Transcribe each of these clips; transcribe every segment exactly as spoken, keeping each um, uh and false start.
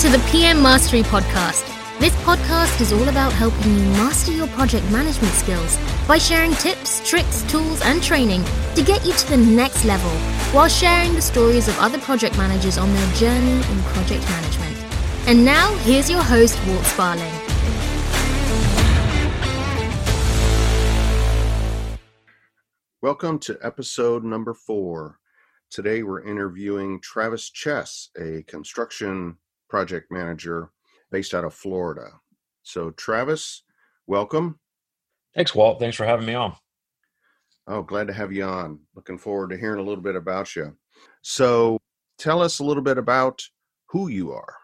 to the P M Mastery Podcast. This podcast is all about helping you master your project management skills by sharing tips, tricks, tools, and training to get you to the next level, while sharing the stories of other project managers on their journey in project management. And now, here's your host, Walt Sparling. Welcome to episode number four. Today we're interviewing Travis Chess, a construction project manager based out of Florida. So Travis, welcome. Thanks, Walt. Thanks for having me on. Oh, glad to have you on. Looking forward to hearing a little bit about you. So tell us a little bit about who you are.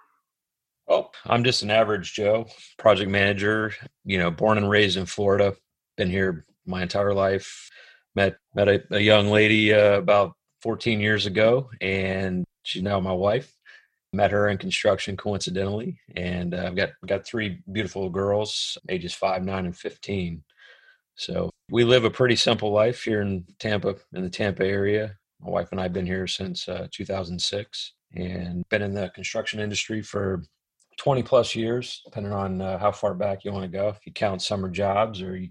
Oh, I'm just an average Joe, project manager, you know, born and raised in Florida, been here my entire life. Met met a, a young lady uh, about fourteen years ago, and she's now my wife. Met her in construction coincidentally, and I've uh, got got three beautiful girls, ages five, nine, and fifteen. So we live a pretty simple life here in Tampa, in the Tampa area. My wife and I have been here since uh, two thousand six, and been in the construction industry for twenty plus years, depending on uh, how far back you want to go. If you count summer jobs, or you,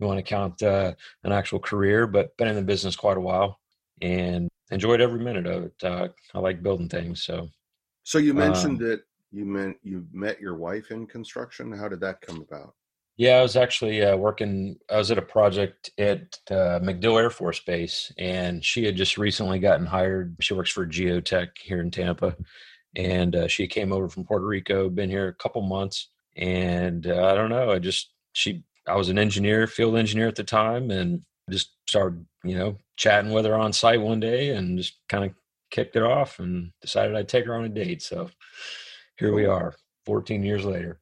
you want to count uh, an actual career, but been in the business quite a while and enjoyed every minute of it. Uh, I like building things. So, so you mentioned um, that you meant you met your wife in construction. How did that come about? Yeah, I was actually uh, working. I was at a project at uh, MacDill Air Force Base, and she had just recently gotten hired. She works for Geotech here in Tampa. And uh, she came over from Puerto Rico, been here a couple months. And uh, I don't know, I just, she, I was an engineer, field engineer at the time, and just started, you know, chatting with her on site one day and just kind of kicked it off and decided I'd take her on a date. So here we are fourteen years later.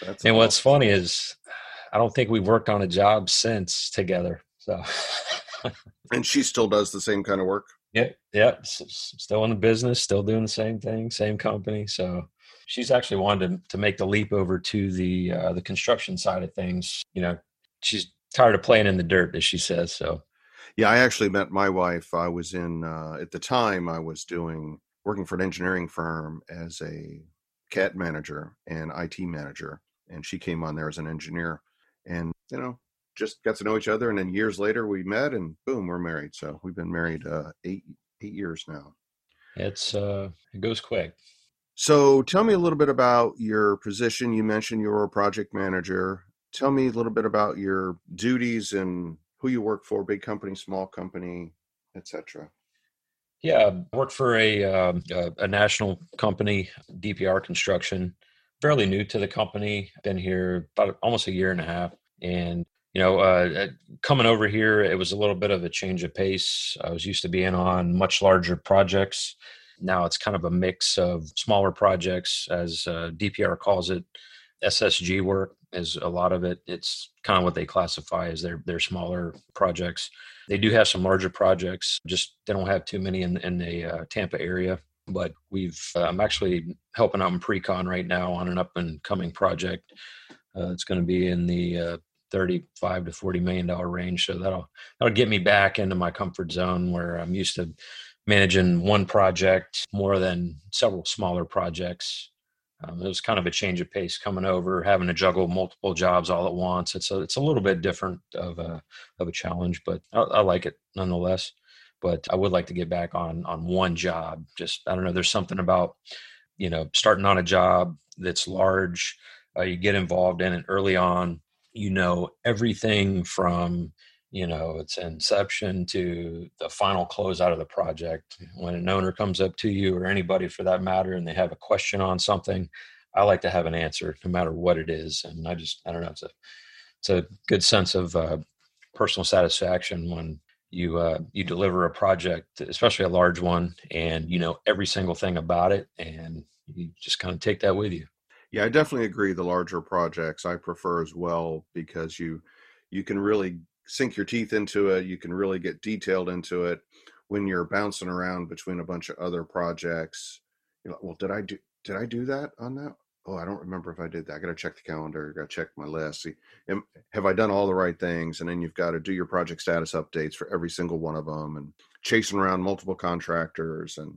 That's and awesome. What's funny is I don't think we've worked on a job since together. So. And she still does the same kind of work. Yeah, yeah, still in the business, still doing the same thing, same company. So she's actually wanted to, to make the leap over to the uh, the construction side of things. You know, she's tired of playing in the dirt, as she says. So, yeah, I actually met my wife. I was in uh, at the time I was doing working for an engineering firm as a C A D manager and I T manager, and she came on there as an engineer, and you know. Just got to know each other, and then years later we met, and boom, we're married. So we've been married uh, eight eight years now. It's uh, it goes quick. So tell me a little bit about your position. You mentioned you were a project manager. Tell me a little bit about your duties and who you work for, big company, small company, et cetera. Yeah, I work for a, um, a a national company, D P R Construction. Fairly new to the company. Been here about almost a year and a half, and You know, uh, coming over here, it was a little bit of a change of pace. I was used to being on much larger projects. Now it's kind of a mix of smaller projects, as uh, D P R calls it. S S G work is a lot of it. It's kind of what they classify as their their smaller projects. They do have some larger projects, just they don't have too many in, in the uh, Tampa area. But we've uh, I'm actually helping out in pre-con right now on an up-and-coming project. Uh, it's going to be in the uh, thirty-five to forty million dollars range. So that'll, that'll get me back into my comfort zone where I'm used to managing one project more than several smaller projects. Um, it was kind of a change of pace coming over, having to juggle multiple jobs all at once. It's a, it's a little bit different of a, of a challenge, but I, I like it nonetheless. But I would like to get back on, on one job. Just, I don't know, there's something about, you know, starting on a job that's large. Uh, you get involved in it early on. You know, everything from, you know, its inception to the final closeout of the project. When an owner comes up to you, or anybody for that matter, and they have a question on something, I like to have an answer no matter what it is. And I just, I don't know, it's a, it's a good sense of uh, personal satisfaction when you, uh, you deliver a project, especially a large one, and you know every single thing about it, and you just kind of take that with you. Yeah, I definitely agree. The larger projects I prefer as well, because you you can really sink your teeth into it. You can really get detailed into it. When you're bouncing around between a bunch of other projects, you're like, well, did I do did I do that on that? Oh, I don't remember if I did that. I got to check the calendar. I got to check my list. See, am, have I done all the right things? And then you've got to do your project status updates for every single one of them, and chasing around multiple contractors, and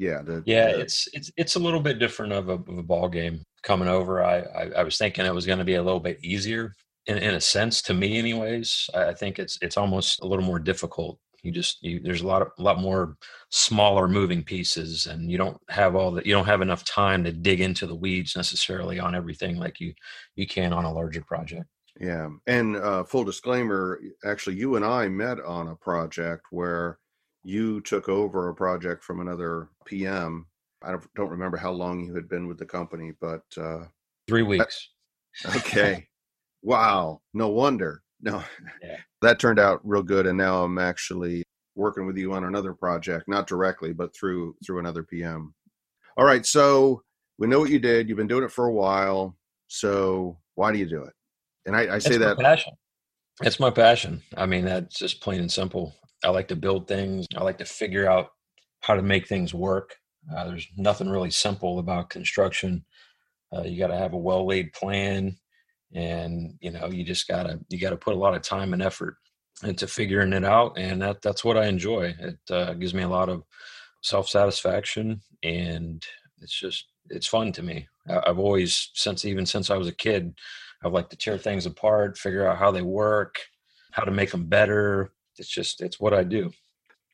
yeah, the, yeah, the, it's it's it's a little bit different of a, of a ball game coming over. I, I I was thinking it was going to be a little bit easier in in a sense to me, anyways. I, I think it's it's almost a little more difficult. You just you, there's a lot of a lot more smaller moving pieces, and you don't have all that. You don't have enough time to dig into the weeds necessarily on everything like you you can on a larger project. Yeah, and uh, full disclaimer, actually, you and I met on a project where you took over a project from another P M. I don't, don't remember how long you had been with the company, but uh, three weeks. That, okay, wow, no wonder. No, yeah. That turned out real good, and now I'm actually working with you on another project, not directly, but through through another P M. All right, so we know what you did. You've been doing it for a while, so why do you do it? And I, I say that passion. It's my passion. I mean, that's just plain and simple. I like to build things. I like to figure out how to make things work. Uh, there's nothing really simple about construction. Uh, you got to have a well-laid plan, and you know, you just gotta you gotta put a lot of time and effort into figuring it out. And that that's what I enjoy. It uh, gives me a lot of self-satisfaction, and it's just it's fun to me. I, I've always since even since I was a kid. I've liked to tear things apart, figure out how they work, how to make them better. It's just, it's what I do.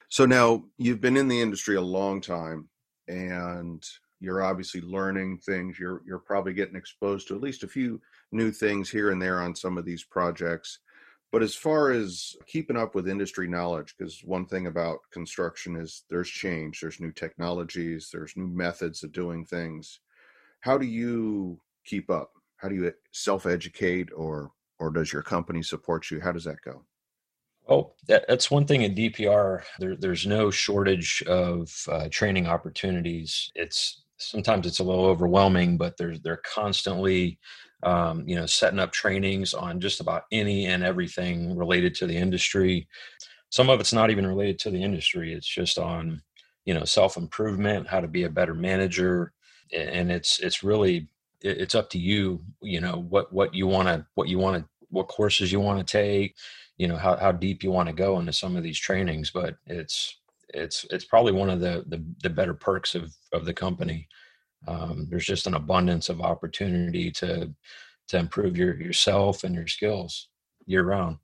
So now you've been in the industry a long time, and you're obviously learning things. You're you're probably getting exposed to at least a few new things here and there on some of these projects. But as far as keeping up with industry knowledge, because one thing about construction is there's change, there's new technologies, there's new methods of doing things. How do you keep up? How do you self-educate, or or does your company support you? How does that go? Oh, that, that's one thing in D P R. There, there's no shortage of uh, training opportunities. It's sometimes it's a little overwhelming, but they're they're constantly, um, you know, setting up trainings on just about any and everything related to the industry. Some of it's not even related to the industry. It's just on, you know, self-improvement, how to be a better manager, and it's it's really. It's up to you, you know, what, what you want to, what you want to, what courses you want to take, you know, how, how deep you want to go into some of these trainings, but it's, it's, it's probably one of the, the, the better perks of, of the company. Um, there's just an abundance of opportunity to, to improve your, yourself and your skills year round.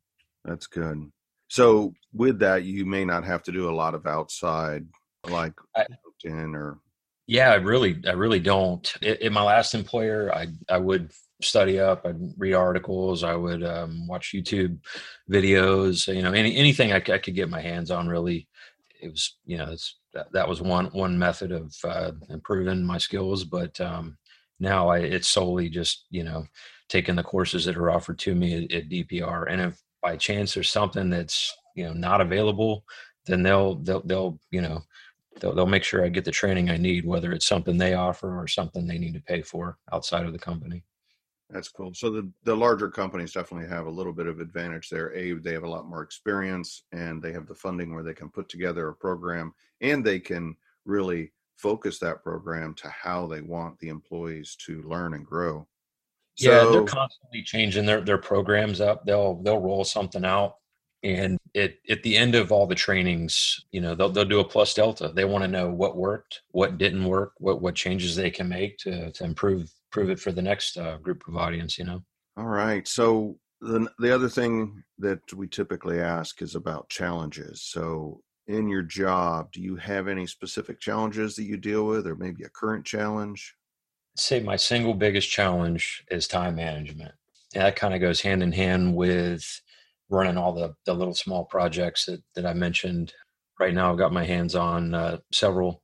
That's good. So with that, you may not have to do a lot of outside, like I, LinkedIn or. Yeah, I really, I really don't. In my last employer, I, I would study up, I'd read articles, I would um, watch YouTube videos, you know, any anything I, I could get my hands on. Really, it was, you know, it's, that, that was one one method of uh, improving my skills. But um, now I, it's solely just, you know, taking the courses that are offered to me at, at D P R, and if by chance there's something that's, you know, not available, then they'll they'll they'll you know. They'll, they'll make sure I get the training I need, whether it's something they offer or something they need to pay for outside of the company. That's cool. So the, the larger companies definitely have a little bit of advantage there. A, they have a lot more experience, and they have the funding where they can put together a program, and they can really focus that program to how they want the employees to learn and grow. So, yeah, they're constantly changing their, their programs up. They'll they'll roll something out. And it, at the end of all the trainings, you know, they'll they'll do a plus delta. They want to know what worked, what didn't work, what what changes they can make to to improve improve it for the next uh, group of audience. You know. All right. So the the other thing that we typically ask is about challenges. So in your job, do you have any specific challenges that you deal with, or maybe a current challenge? I'd say my single biggest challenge is time management, and that kind of goes hand in hand with running all the, the little small projects that, that I mentioned. Right now, I've got my hands on uh, several,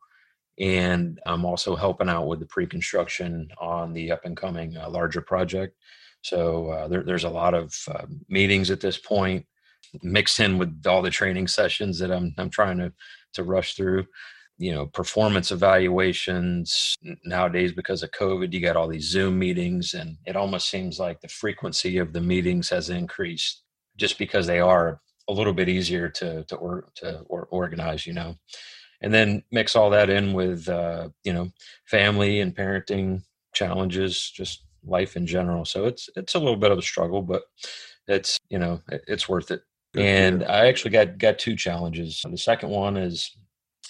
and I'm also helping out with the pre-construction on the up-and-coming uh, larger project. So uh, there, there's a lot of uh, meetings at this point, mixed in with all the training sessions that I'm I'm trying to to rush through. You know, performance evaluations nowadays, because of COVID, you got all these Zoom meetings, and it almost seems like the frequency of the meetings has increased, just because they are a little bit easier to to, or, to or organize, you know, and then mix all that in with, uh, you know, family and parenting challenges, just life in general. So it's it's a little bit of a struggle, but it's, you know, it, it's worth it. Good and year. I actually got, got two challenges. The second one is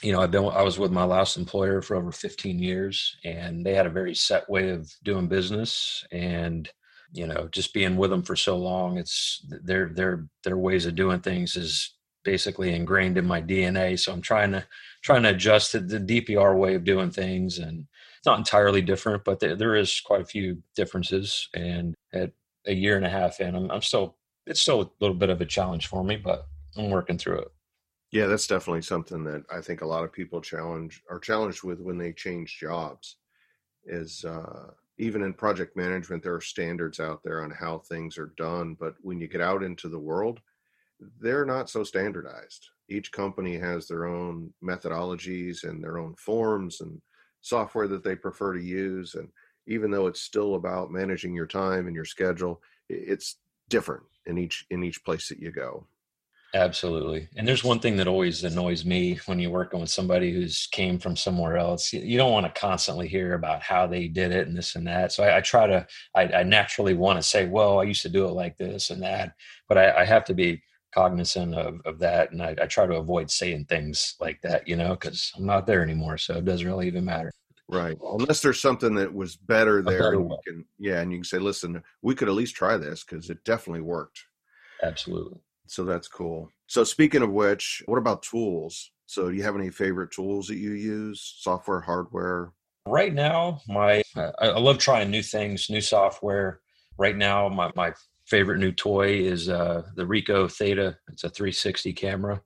you know, I've been, I was with my last employer for over fifteen years, and they had a very set way of doing business, and, you know, just being with them for so long, it's their, their, their ways of doing things is basically ingrained in my D N A. So I'm trying to, trying to adjust to the D P R way of doing things, and it's not entirely different, but there, there is quite a few differences. And at a year and a half in, I'm, I'm still, it's still a little bit of a challenge for me, but I'm working through it. Yeah, that's definitely something that I think a lot of people challenge are challenged with when they change jobs is uh, even in project management, there are standards out there on how things are done. But when you get out into the world, they're not so standardized. Each company has their own methodologies and their own forms and software that they prefer to use. And even though it's still about managing your time and your schedule, it's different in each in each place that you go. Absolutely. And there's one thing that always annoys me when you're working with somebody who's came from somewhere else. You don't want to constantly hear about how they did it and this and that. So I, I try to, I, I naturally want to say, well, I used to do it like this and that, but I, I have to be cognizant of, of that. And I, I try to avoid saying things like that, you know, because I'm not there anymore. So it doesn't really even matter. Right. Unless there's something that was better there. And you can, yeah. And you can say, listen, we could at least try this because it definitely worked. Absolutely. So that's cool. So speaking of which, what about tools? So do you have any favorite tools that you use? Software, hardware? Right now, my I, I love trying new things, new software. Right now, my, my favorite new toy is uh, the Ricoh Theta. It's a three sixty camera.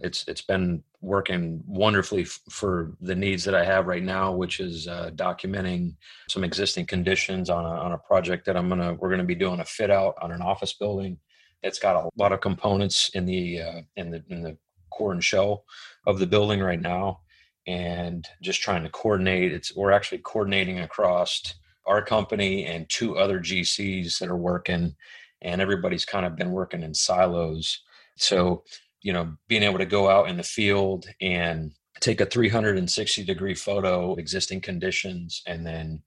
It's It's been working wonderfully f- for the needs that I have right now, which is uh, documenting some existing conditions on a, on a project that I'm gonna we're gonna be doing a fit out on an office building. It's got a lot of components in the uh, in the in the core and shell of the building right now, and just trying to coordinate. It's we're actually coordinating across our company and two other G Cs that are working, and everybody's kind of been working in silos. So, you know, being able to go out in the field and take a three sixty degree photo of existing conditions, and then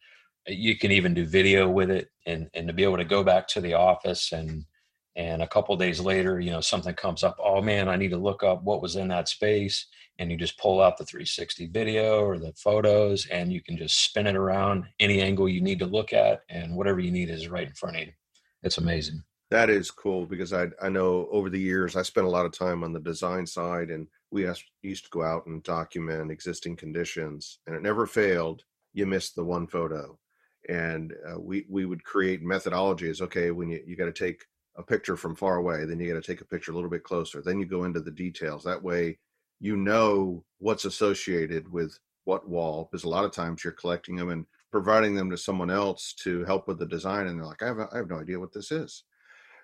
you can even do video with it, and and to be able to go back to the office and. And a couple of days later, you know, something comes up, oh man, I need to look up what was in that space. And you just pull out the three sixty video or the photos, and you can just spin it around any angle you need to look at, and whatever you need is right in front of you. It's amazing. That is cool, because I I know over the years, I spent a lot of time on the design side, and we asked, used to go out and document existing conditions, and it never failed. You missed the one photo. And uh, we, we would create methodologies. Okay, when you, you got to take a picture from far away, then you got to take a picture a little bit closer. Then you go into the details. That way, you know what's associated with what wall, because a lot of times you're collecting them and providing them to someone else to help with the design. And they're like, I have, I have no idea what this is.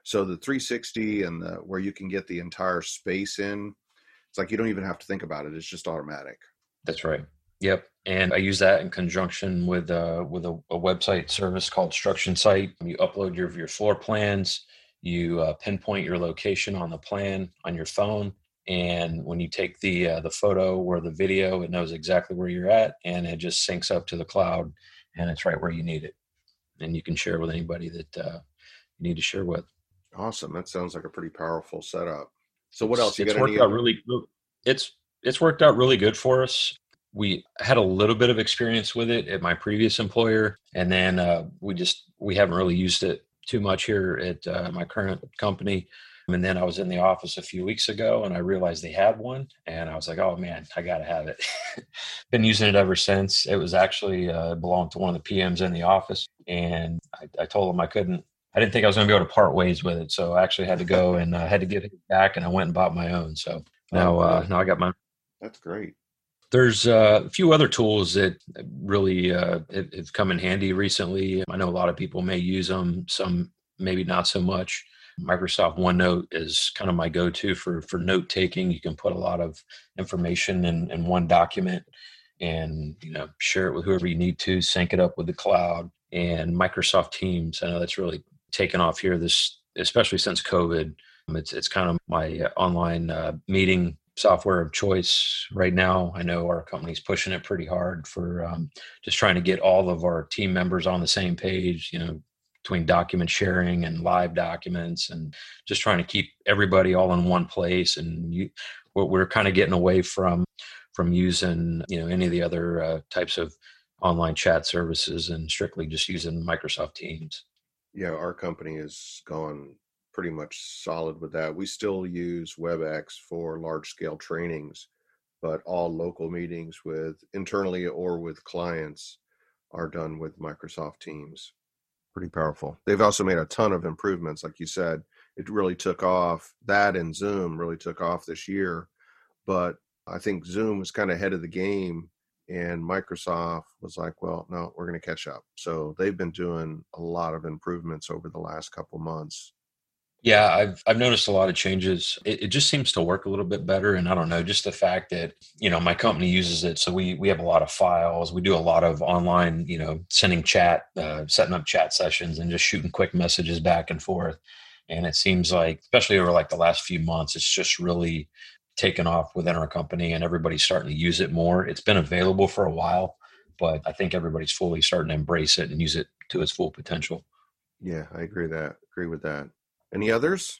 So the three sixty and the, where you can get the entire space in, it's like, you don't even have to think about it. It's just automatic. That's right. Yep. And I use that in conjunction with, uh, with a, a website service called Struction Site. You upload your, your floor plans. You uh, pinpoint your location on the plan on your phone, and when you take the uh, the photo or the video, it knows exactly where you're at, and it just syncs up to the cloud, and it's right where you need it, and you can share with anybody that uh, you need to share with. Awesome! That sounds like a pretty powerful setup. So what else? You it's got worked any out other- really. It's it's worked out really good for us. We had a little bit of experience with it at my previous employer, and then uh, we just we haven't really used it too much here at uh, my current company. And then I was in the office a few weeks ago, and I realized they had one, and I was like, oh man, I got to have it. Been using it ever since. It was actually uh, belonged to one of the P Ms in the office. And I, I told him I couldn't, I didn't think I was going to be able to part ways with it. So I actually had to go and I uh, had to get it back, and I went and bought my own. So now, uh, now I got mine. That's great. There's uh, a few other tools that really uh, have, have come in handy recently. I know a lot of people may use them, some maybe not so much. Microsoft OneNote is kind of my go-to for, for note-taking. You can put a lot of information in, in one document, and you know, share it with whoever you need to, sync it up with the cloud. And Microsoft Teams, I know that's really taken off here, this especially since COVID. It's, it's kind of my online uh, meeting software of choice right now. I know our company's pushing it pretty hard for um, just trying to get all of our team members on the same page, you know, between document sharing and live documents, and just trying to keep everybody all in one place. And you, we're kind of getting away from from using, you know, any of the other uh, types of online chat services and strictly just using Microsoft Teams. Yeah, our company has gone pretty much solid with that. We still use WebEx for large-scale trainings, but all local meetings with internally or with clients are done with Microsoft Teams. Pretty powerful. They've also made a ton of improvements. Like you said, it really took off. That and Zoom really took off this year. But I think Zoom was kind of ahead of the game, and Microsoft was like, well, no, we're going to catch up. So they've been doing a lot of improvements over the last couple months. Yeah, I've I've noticed a lot of changes. It, it just seems to work a little bit better. And I don't know, just the fact that, you know, my company uses it. So we we have a lot of files. We do a lot of online, you know, sending chat, uh, setting up chat sessions and just shooting quick messages back and forth. And it seems like, especially over like the last few months, it's just really taken off within our company and everybody's starting to use it more. It's been available for a while, but I think everybody's fully starting to embrace it and use it to its full potential. Yeah, I agree that. Agree with that. Any others?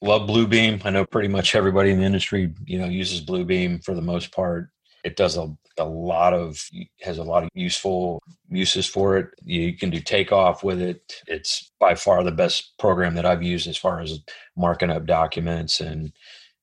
Love Bluebeam. I know pretty much everybody in the industry, you know, uses Bluebeam for the most part. It does a, a lot of, has a lot of useful uses for it. You can do takeoff with it. It's by far the best program that I've used as far as marking up documents and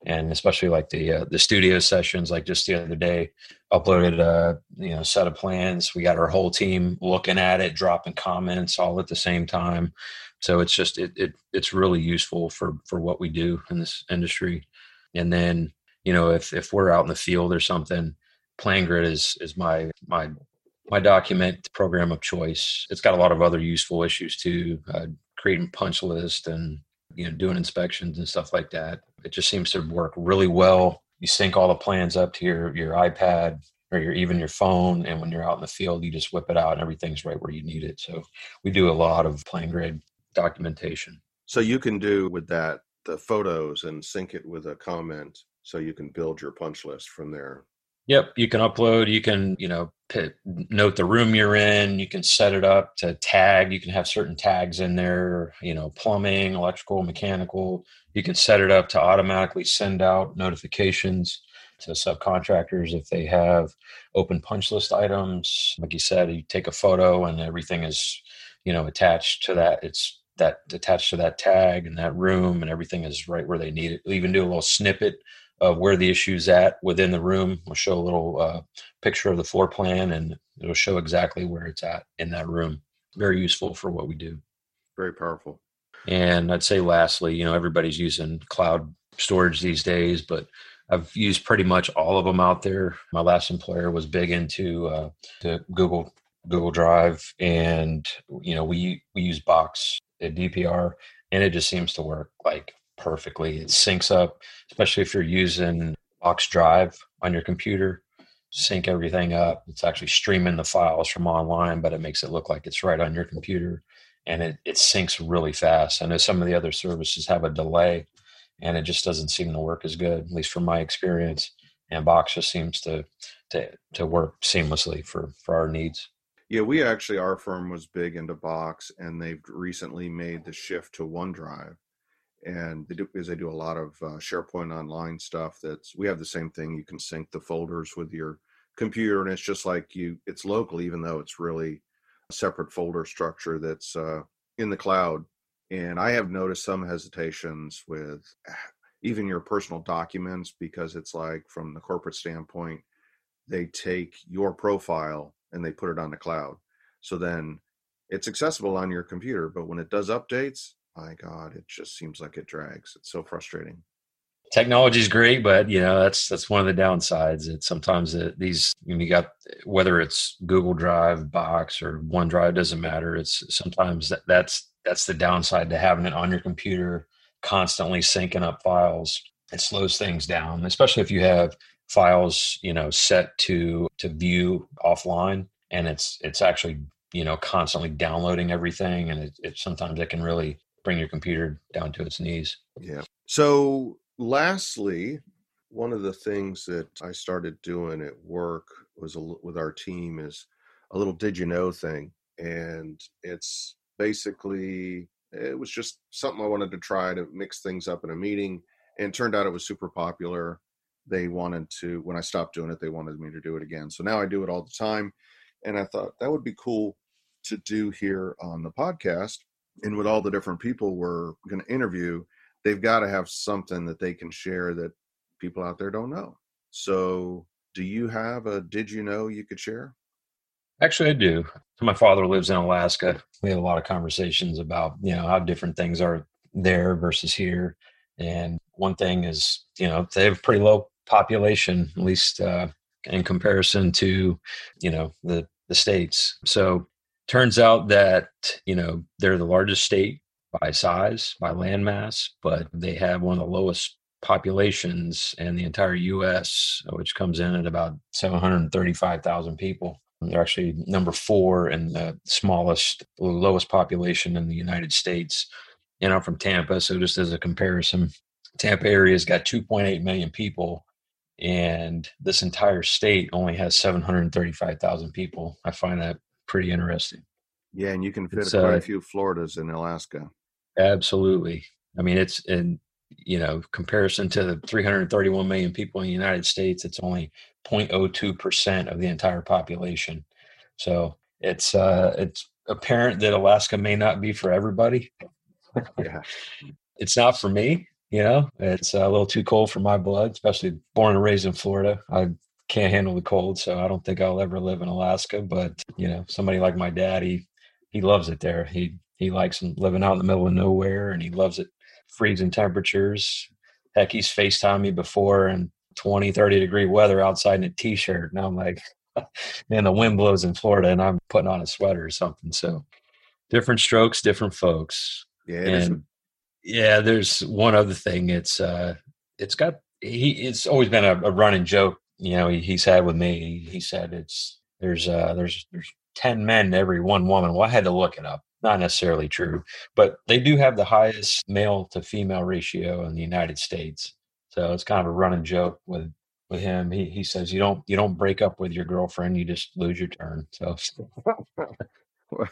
and especially like the uh, the studio sessions. Like just the other day, uploaded a you know set of plans. We got our whole team looking at it, dropping comments all at the same time. So it's just it it it's really useful for for what we do in this industry. And then you know if if we're out in the field or something, PlanGrid is is my my my document program of choice. It's got a lot of other useful issues too, uh, creating punch lists and you know doing inspections and stuff like that. It just seems to work really well. You sync all the plans up to your your iPad or your even your phone, and when you're out in the field, you just whip it out and everything's right where you need it. So we do a lot of PlanGrid documentation. So you can do with that the photos and sync it with a comment, so you can build your punch list from there. Yep, you can upload, you can you know pit, note the room you're in, you can set it up to tag, you can have certain tags in there, you know, plumbing, electrical, mechanical. You can set it up to automatically send out notifications to subcontractors if they have open punch list items. Like you said, you take a photo and everything is you know, attached to that, it's that attached to that tag and that room, and everything is right where they need it. We'll even do a little snippet of where the issue's at within the room. We'll show a little uh, picture of the floor plan, and it'll show exactly where it's at in that room. Very useful for what we do. Very powerful. And I'd say lastly, you know, everybody's using cloud storage these days, but I've used pretty much all of them out there. My last employer was big into uh, to Google Google Drive, and you know we we use Box at D P R, and it just seems to work like perfectly. It syncs up, especially if you're using Box Drive on your computer. Sync everything up. It's actually streaming the files from online, but it makes it look like it's right on your computer, and it it syncs really fast. I know some of the other services have a delay, and it just doesn't seem to work as good, at least from my experience. And Box just seems to to to work seamlessly for for our needs. Yeah, we actually, our firm was big into Box, and they've recently made the shift to OneDrive. And they do, because they do a lot of uh, SharePoint online stuff. That's, we have the same thing. You can sync the folders with your computer, and it's just like you, it's local, even though it's really a separate folder structure that's uh, in the cloud. And I have noticed some hesitations with even your personal documents, because it's like from the corporate standpoint, they take your profile and they put it on the cloud. So then it's accessible on your computer, but when it does updates, my God, it just seems like it drags. It's so frustrating. Technology is great, but you know, that's, that's one of the downsides. It's sometimes it, these, you know, you got, whether it's Google Drive, Box, or OneDrive, doesn't matter. It's sometimes that, that's, that's the downside to having it on your computer, constantly syncing up files. It slows things down, especially if you have files, you know, set to, to view offline, and it's, it's actually, you know, constantly downloading everything. And it, it sometimes it can really bring your computer down to its knees. Yeah. So lastly, one of the things that I started doing at work was a, with our team is a little, did you know thing. And it's basically, it was just something I wanted to try to mix things up in a meeting, and it turned out it was super popular. they wanted to, when I stopped doing it, they wanted me to do it again. So now I do it all the time. And I thought that would be cool to do here on the podcast. And with all the different people we're going to interview, they've got to have something that they can share that people out there don't know. So do you have a did you know you could share? Actually, I do. My father lives in Alaska. We have a lot of conversations about, you know, how different things are there versus here. And one thing is, you know, they have pretty low population, at least uh, in comparison to, you know, the, the states. So turns out that, you know, they're the largest state by size, by land mass, but they have one of the lowest populations in the entire U S, which comes in at about seven hundred thirty-five thousand people. They're actually number four in the smallest, lowest population in the United States. And I'm from Tampa, so just as a comparison, Tampa area's got two point eight million people, and this entire state only has seven hundred thirty-five thousand people. I find that pretty interesting. Yeah, and you can fit quite uh, a few Floridas in Alaska. Absolutely. I mean, it's in, you know, comparison to the three hundred thirty-one million people in the United States, it's only zero point zero two percent of the entire population. So it's uh, it's apparent that Alaska may not be for everybody. Yeah. It's not for me, you know. It's a little too cold for my blood, especially born and raised in Florida. I can't handle the cold, so I don't think I'll ever live in Alaska. But, you know, somebody like my dad, he, he loves it there. He, he likes living out in the middle of nowhere, and he loves it. Freezing temperatures. Heck, he's FaceTimed me before in twenty, thirty degree weather outside in a t-shirt. And I'm like, man, the wind blows in Florida and I'm putting on a sweater or something. So different strokes, different folks. Yeah. And yeah, there's one other thing. It's, uh, it's got, he, it's always been a, a running joke. You know, he, he's had with me, he said, it's, there's, uh, there's, there's ten men to every one woman. Well, I had to look it up. Not necessarily true, but they do have the highest male to female ratio in the United States. So it's kind of a running joke with, with him. He he says, you don't, you don't break up with your girlfriend. You just lose your turn. So well,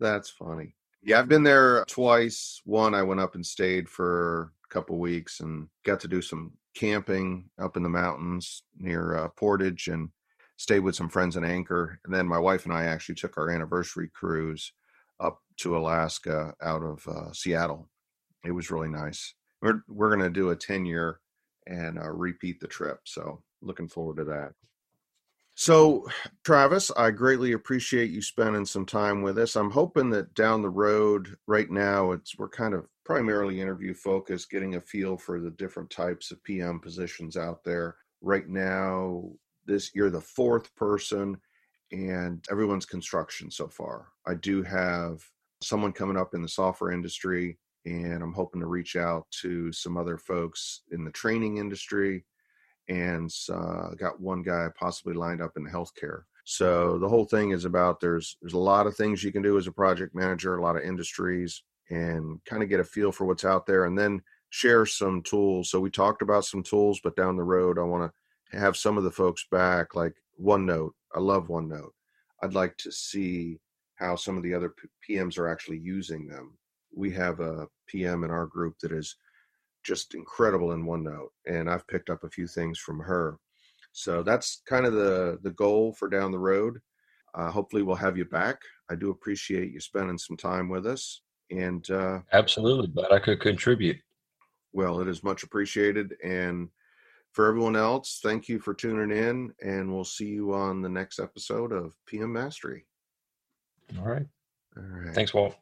that's funny. Yeah. I've been there twice. One, I went up and stayed for a couple of weeks and got to do some camping up in the mountains near uh, Portage, and stayed with some friends in Anchor. And then my wife and I actually took our anniversary cruise up to Alaska out of uh, Seattle. It was really nice. We're we're going to do a ten year and uh, repeat the trip. So looking forward to that. So Travis, I greatly appreciate you spending some time with us. I'm hoping that down the road right now, it's we're kind of primarily interview focused, getting a feel for the different types of P M positions out there. Right now, this you're the fourth person, and everyone's construction so far. I do have someone coming up in the software industry, and I'm hoping to reach out to some other folks in the training industry, and uh, got one guy possibly lined up in healthcare. So the whole thing is about there's there's a lot of things you can do as a project manager, a lot of industries, and kind of get a feel for what's out there, and then share some tools. So we talked about some tools, but down the road, I want to have some of the folks back, like OneNote. I love OneNote. I'd like to see how some of the other P Ms are actually using them. We have a P M in our group that is just incredible in OneNote, and I've picked up a few things from her. So that's kind of the, the goal for down the road. Uh, hopefully we'll have you back. I do appreciate you spending some time with us. And uh, absolutely, but I could contribute. Well, it is much appreciated. And for everyone else, thank you for tuning in, and we'll see you on the next episode of P M Mastery. All right. All right. Thanks, Walt.